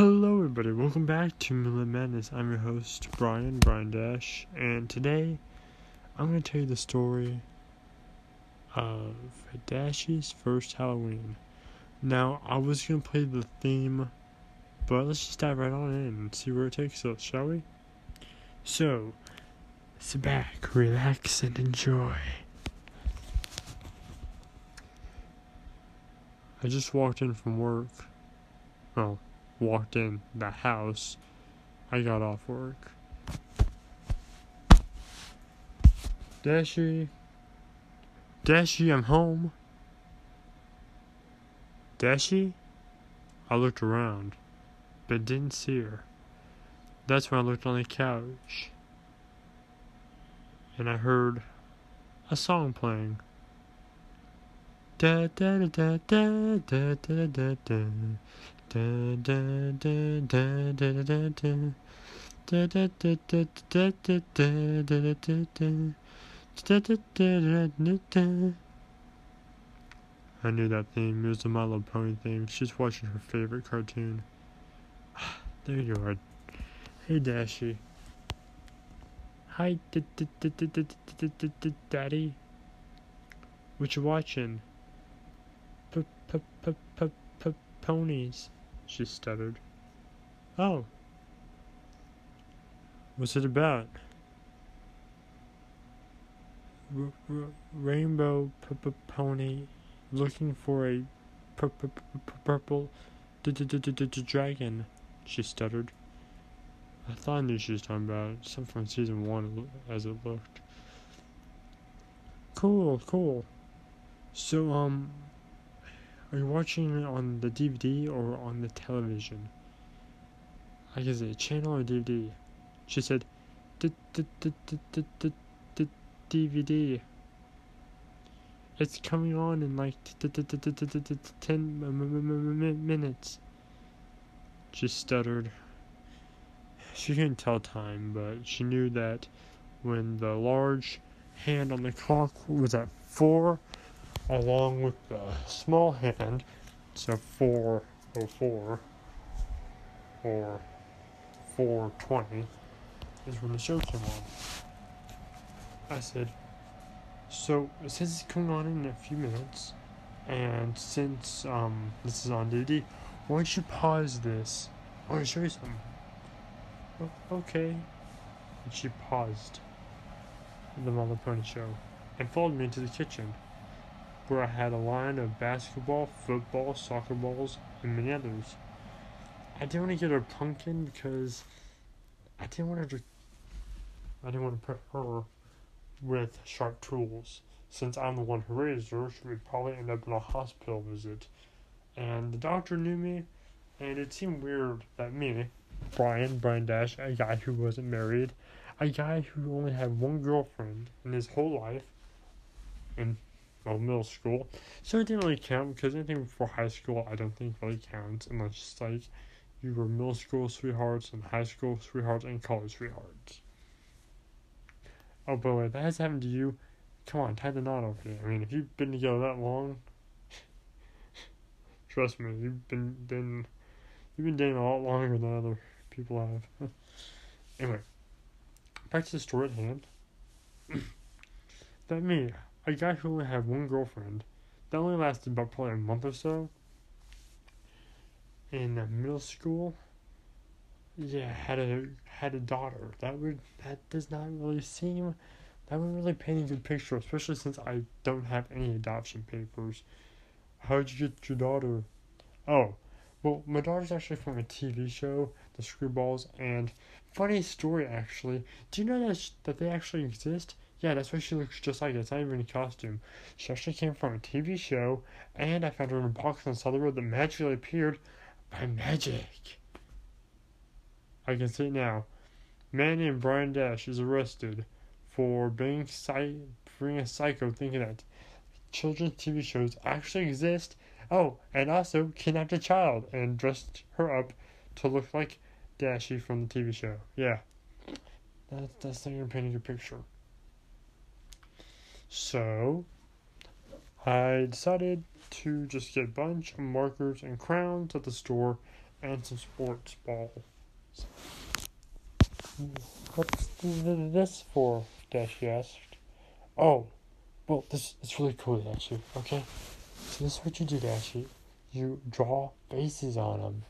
Hello everybody, welcome back to Midnight Madness. I'm your host, Brian Dash, and today I'm going to tell you the story of Dashie's first Halloween. Now, I was going to play the theme, but let's just dive right on in and see where it takes us, shall we? So, sit back, relax, and enjoy. I just walked in from work. Oh. Walked in the house. I got off work. Dashie, I'm home. Dashie? I looked around, but didn't see her. That's when I looked on the couch, and I heard a song playing. Da da da da da da da da. Da da da da da da da da da da da da da da da da da da. I knew that theme. It was the My Little Pony theme. She's watching her favorite cartoon. There you are. Hey, Dashie. Hi, Daddy. What you watching? Ponies. She stuttered. Oh. What's it about? Rainbow pony looking for a purple dragon. She stuttered. I thought I knew she was talking about something from season one as it looked. Cool. So, are you watching it on the DVD or on the television? Like, is it a channel or DVD? She said, DVD. It's coming on in like 10 minutes. She stuttered. She couldn't tell time, but she knew that when the large hand on the clock was at 4, along with the small hand, so 4:04 or 4:20 is when the show came on. I said, so since it's coming on in a few minutes, and since this is on DVD, why don't you pause this? I want to show you something. Okay. And she paused the My Little Pony show and followed me into the kitchen, where I had a line of basketball, football, soccer balls, and many others. I didn't want to get her pumpkin because I didn't want to put her with sharp tools. Since I'm the one who raised her, she would probably end up in a hospital visit. And the doctor knew me, and it seemed weird that me, Brian Dash, a guy who wasn't married, a guy who only had one girlfriend in his whole life, and middle school, so it didn't really count because anything before high school I don't think really counts unless it's like you were middle school sweethearts and high school sweethearts and college sweethearts. Oh, by the way, if that has happened to you, come on, tie the knot over here. I mean, if you've been together that long, trust me, you've been dating a lot longer than other people have. Anyway, back to the story at hand. That me, a guy who only had one girlfriend, that only lasted about probably a month or so, in middle school, yeah, had a daughter. That wouldn't really paint a good picture, especially since I don't have any adoption papers. How'd you get your daughter? Oh, well, my daughter's actually from a TV show, The Screwballs, and funny story actually. Do you know that they actually exist? Yeah, that's why she looks just like it. It's not even a costume. She actually came from a TV show, and I found her in a box on the side of the road that magically appeared by magic. I can see it now. Man named Brian Dash is arrested for being a psycho, thinking that children's TV shows actually exist. Oh, and also kidnapped a child and dressed her up to look like Dashie from the TV show. Yeah, that's not even painting a picture. So, I decided to just get a bunch of markers and crowns at the store and some sports balls. What's this for? Dashie asked. Oh, well, this is really cool, Dashie, okay? So this is what you do, Dashie. You draw faces on them.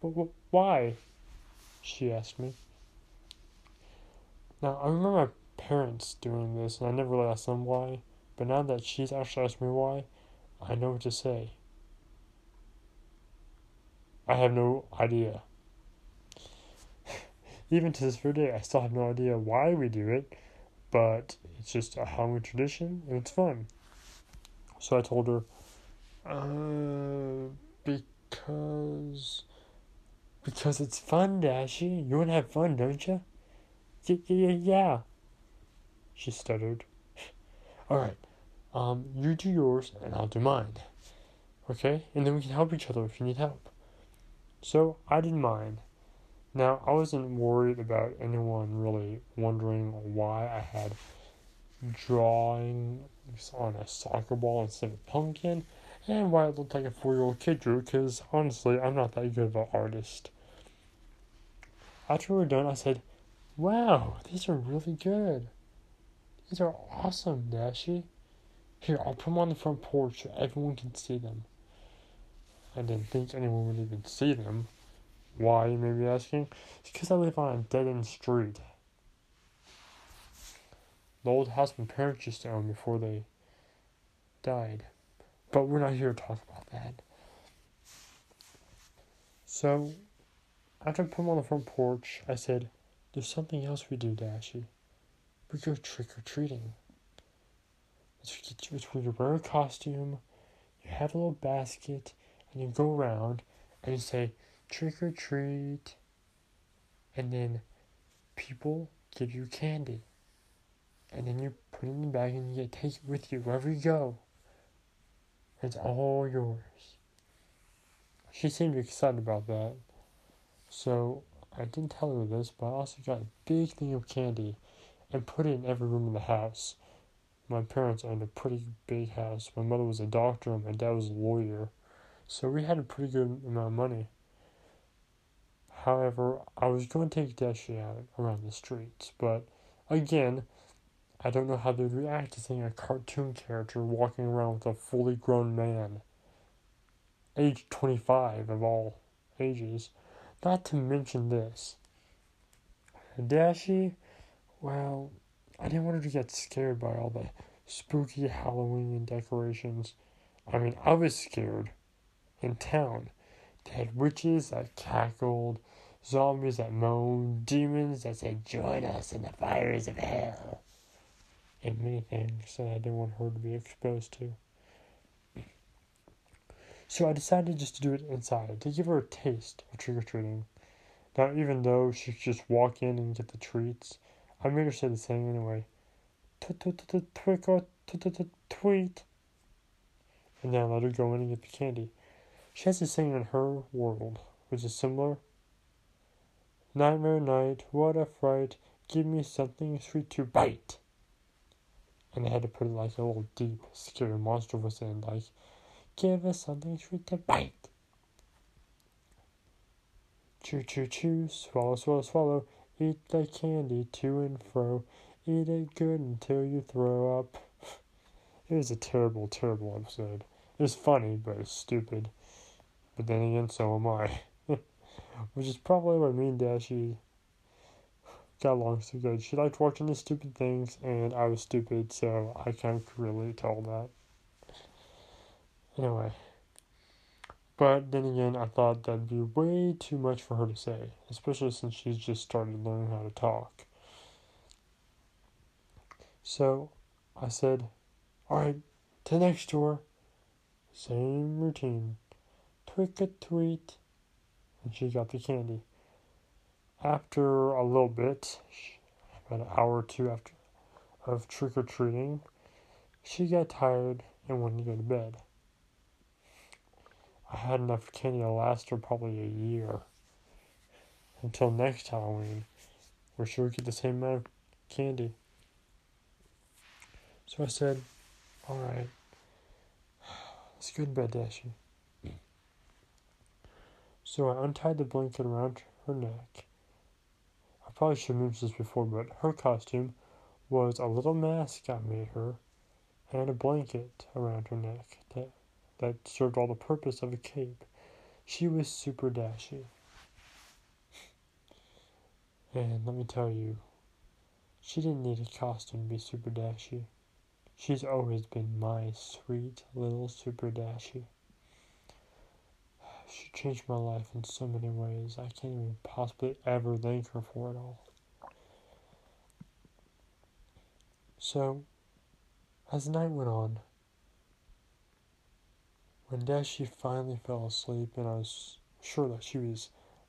But why? She asked me. Now, I remember my parents doing this, and I never really asked them why. But now that she's actually asked me why, I know what to say. I have no idea. Even to this very day, I still have no idea why we do it, but it's just a Halloween tradition, and it's fun. So I told her, because it's fun, Dashie. You want to have fun, don't you? Yeah. She stuttered. Alright, you do yours, and I'll do mine. Okay? And then we can help each other if you need help. So, I did mine. Now, I wasn't worried about anyone really wondering why I had drawings on a soccer ball instead of a pumpkin, and why it looked like a 4-year-old kid drew, because honestly, I'm not that good of an artist. After we were done, I said, wow, these are really good. These are awesome, Dashie. Here, I'll put them on the front porch so everyone can see them. I didn't think anyone would even see them. Why, you may be asking? It's because I live on a dead-end street. The old house my parents used to own before they died. But we're not here to talk about that. So, after I put them on the front porch, I said, there's something else we do, Dashie. We go trick-or-treating. It's when you wear a costume, you have a little basket, and you go around, and you say, trick or treat, and then people give you candy, and then you put it in the bag and you take it with you wherever you go. It's all yours. She seemed excited about that, so I didn't tell her this, but I also got a big thing of candy and put it in every room in the house. My parents owned a pretty big house. My mother was a doctor and my dad was a lawyer, so we had a pretty good amount of money. However, I was going to take Dashie out around the streets, but again, I don't know how they'd react to seeing a cartoon character walking around with a fully grown man, age 25 of all ages, not to mention this. Dashie, well, I didn't want her to get scared by all the spooky Halloween decorations. I mean, I was scared in town. They had witches that cackled, zombies that moaned, demons that said, join us in the fires of hell, and many things that I didn't want her to be exposed to. So I decided just to do it inside, to give her a taste of trick-or-treating. Now, even though she could just walk in and get the treats, I made her say the saying anyway, tweet, and then I let her go in and get the candy. She has this thing in her world, which is similar. Nightmare night, what a fright, give me something sweet to bite. And they had to put it like a little deep, scary monster was in, like, give us something sweet to bite. Chew, chew, chew, swallow, swallow, swallow, eat the candy to and fro, eat it good until you throw up. It was a terrible, terrible episode. It was funny, but it's stupid. But then again, so am I. Which is probably why me and Dashie got along so good. She liked watching the stupid things, and I was stupid, so I kind of could relate to all that. Anyway. But then again, I thought that'd be way too much for her to say. Especially since she's just started learning how to talk. So, I said, alright, to the next door. Same routine. Tweak a tweet, and she got the candy. After a little bit, about an hour or two after of trick-or-treating, she got tired and wanted to go to bed. I had enough candy to last her probably a year, until next Halloween, where she would get the same amount of candy. So I said, alright, let's go to bed, Dashie. so I untied the blanket around her neck. I probably should have mentioned this before, but her costume was a little mask I made her and a blanket around her neck that served all the purpose of a cape. She was super Dashie. And let me tell you, she didn't need a costume to be super Dashie. She's always been my sweet little super Dashie. She changed my life in so many ways. I can't even possibly ever thank her for it all. So, as the night went on, when Dashie finally fell asleep and I was sure that she was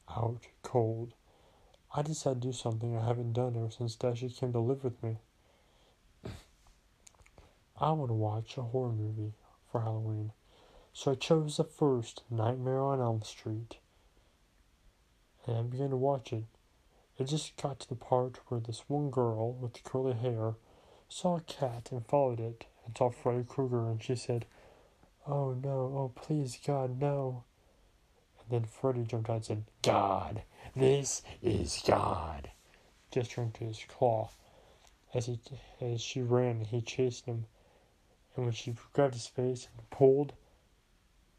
out cold, I decided to do something I haven't done ever since Dashie came to live with me. I want to watch a horror movie for Halloween, so I chose the first, Nightmare on Elm Street, and I began to watch it. It just got to the part where this one girl with the curly hair saw a cat and followed it and saw Freddy Krueger, and she said, "Oh no, oh please God, no." And then Freddy jumped out and said, "God, this is God," gesturing to his claw. As she ran, he chased him, and when she grabbed his face and pulled,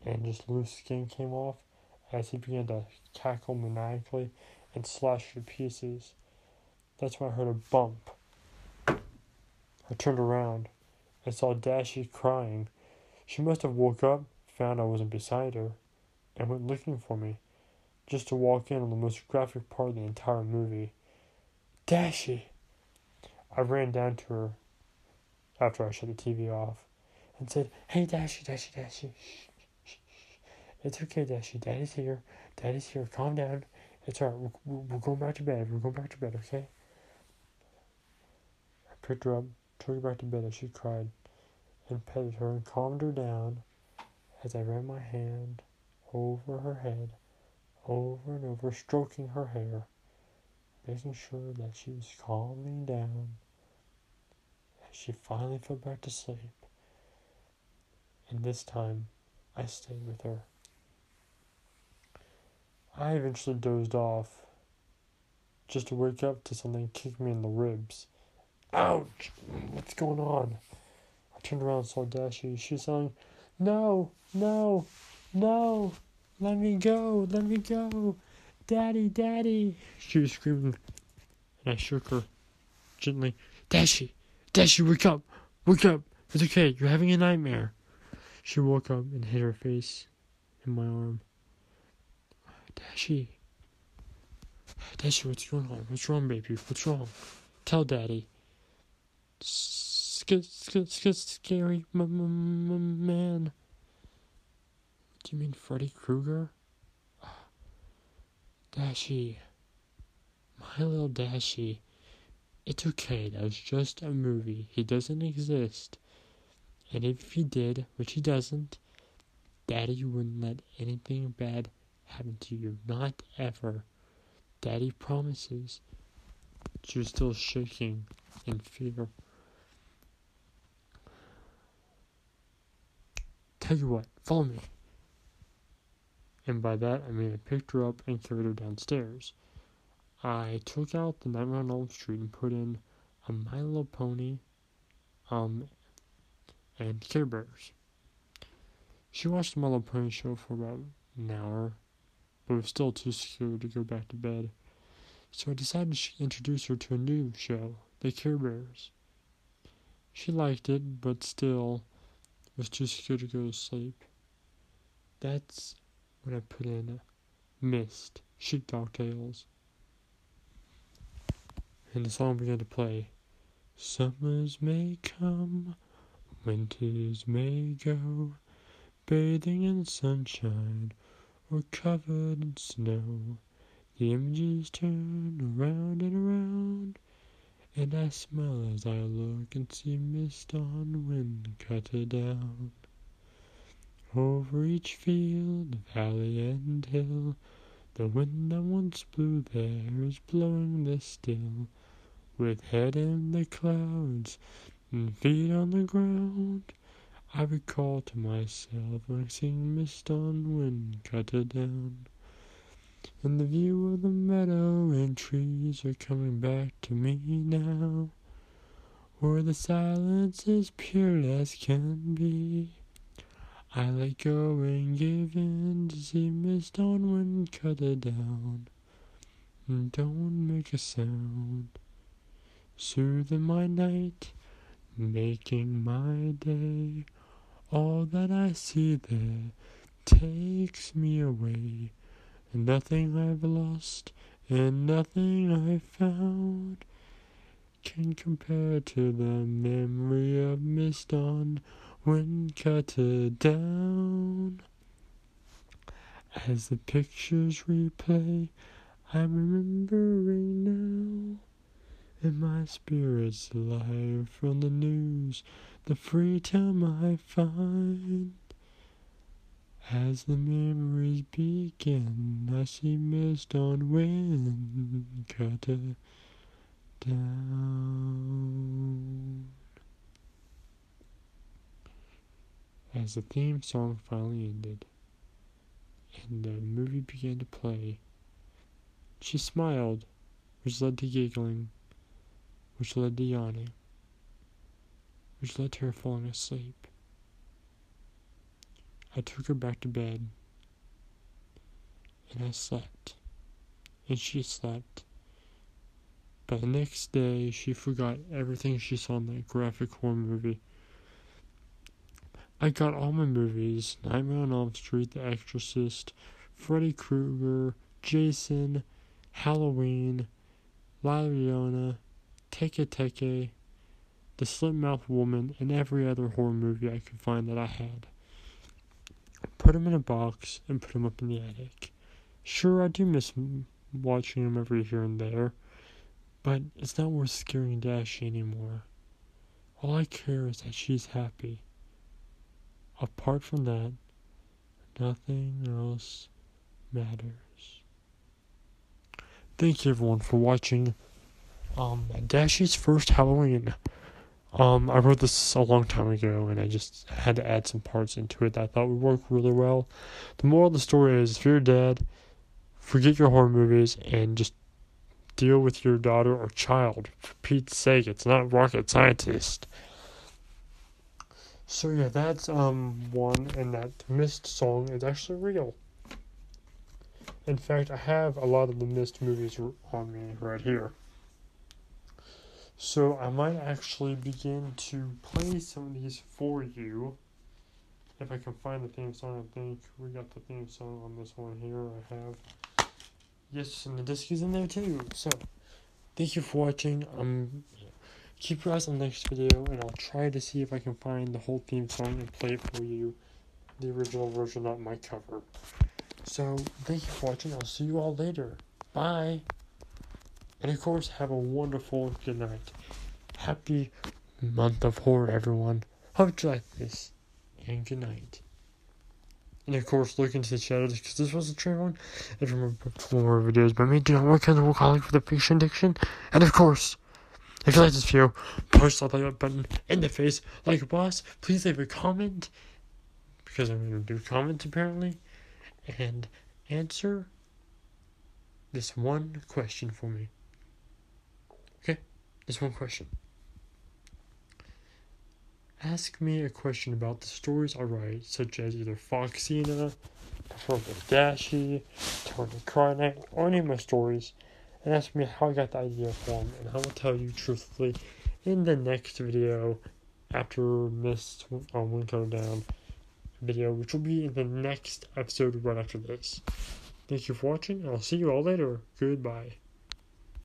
and just loose skin came off as he began to cackle maniacally and slash to pieces. That's when I heard a bump. I turned around and saw Dashie crying. She must have woke up, found I wasn't beside her, and went looking for me, just to walk in on the most graphic part of the entire movie. "Dashie!" I ran down to her after I shut the TV off and said, "Hey, Dashie, Dashie, Dashie. It's okay, Dashie. Daddy's here. Daddy's here. Calm down. It's alright. We're going back to bed. We're going back to bed, okay?" I picked her up, took her back to bed as she cried, and petted her and calmed her down as I ran my hand over her head, over and over, stroking her hair, making sure that she was calming down as she finally fell back to sleep. And this time, I stayed with her. I eventually dozed off, just to wake up to something kick me in the ribs. "Ouch! What's going on?" I turned around and saw Dashie. She was saying, "No, no, no! Let me go! Let me go! Daddy, Daddy!" She was screaming, and I shook her gently. "Dashie! Dashie, wake up! Wake up! It's okay, you're having a nightmare." She woke up and hid her face in my arm. "Dashie, Dashie, what's going on? What's wrong, baby? What's wrong? Tell Daddy." Scary man. "Do you mean Freddy Krueger?" "Dashie, my little Dashie, it's okay. That was just a movie. He doesn't exist. And if he did, which he doesn't, Daddy wouldn't let anything bad happen to you. Not ever. Daddy promises." She was still shaking in fear. "Tell you what, follow me." And by that, I mean I picked her up and carried her downstairs. I took out the Nightmare on Elm Street and put in a My Little Pony, and Care Bears. She watched the My Little Pony show for about an hour, but was still too scared to go back to bed. So I decided to introduce her to a new show, The Care Bears. She liked it, but still was too scared to go to sleep. That's when I put in Myst, Sheepdog Tales. And the song began to play. "Summers may come, winters may go, bathing in sunshine or covered in snow. The images turn around and around, and I smile as I look and see mist on wind cutter down. Over each field, valley and hill, the wind that once blew there is blowing there still, with head in the clouds and feet on the ground. I recall to myself I sing mist on wind cutter down. and the view of the meadow and trees are coming back to me now, where the silence is pure as can be. I let go and give in to see mist on wind cut it down, and don't make a sound, soothing my night, making my day. All that I see there takes me away, and nothing I've lost and nothing I've found can compare to the memory of mist on wind cut it down. As the pictures replay, I'm remembering now, and my spirit's alive from the news, the freedom I find. As the memories begin, I see mist on wind cut it down. As the theme song finally ended, and the movie began to play, she smiled, which led to giggling, which led to yawning, which led to her falling asleep. I took her back to bed, and I slept, and she slept. But the next day, she forgot everything she saw in that graphic horror movie. I got all my movies, Nightmare on Elm Street, The Exorcist, Freddy Krueger, Jason, Halloween, La Llorona, Teke Teke, The Slim Mouth Woman, and every other horror movie I could find that I had. Put them in a box and put them up in the attic. Sure, I do miss watching them every here and there, but it's not worth scaring Dashie anymore. All I care is that she's happy. Apart from that, nothing else matters. Thank you everyone for watching Dashie's first Halloween. I wrote this a long time ago, and I just had to add some parts into it that I thought would work really well. The moral of the story is, if you're dad, forget your horror movies and just deal with your daughter or child. For Pete's sake, it's not rocket scientist. So yeah, that's one, and that Myst song is actually real. In fact, I have a lot of the Myst movies on me right here. So I might actually begin to play some of these for you. If I can find the theme song, I think we got the theme song on this one here. I have, yes, and the disc is in there too. So thank you for watching. Keep your eyes on the next video, and I'll try to see if I can find the whole theme song and play it for you. The original version, not my cover. So thank you for watching. I'll see you all later. Bye. And of course, have a wonderful good night. Happy month of horror, everyone. Hope you like this. And good night. And of course, look into the shadows, because this was a true one. And remember, for more videos by me, do not work on the workaholic for the fiction addiction. And of course, if you like this video, push that like button in the face like a boss. Please leave a comment, because I'm going to do comments apparently. And answer this one question for me. Okay? This one question. Ask me a question about the stories I write, such as either Foxina, preferably Dashie, Tony Karnak, or any of my stories, and ask me how I got the idea for them, and I will tell you truthfully in the next video after Myst on Wind Cut Down video, which will be in the next episode right after this. Thank you for watching, and I'll see you all later. Goodbye.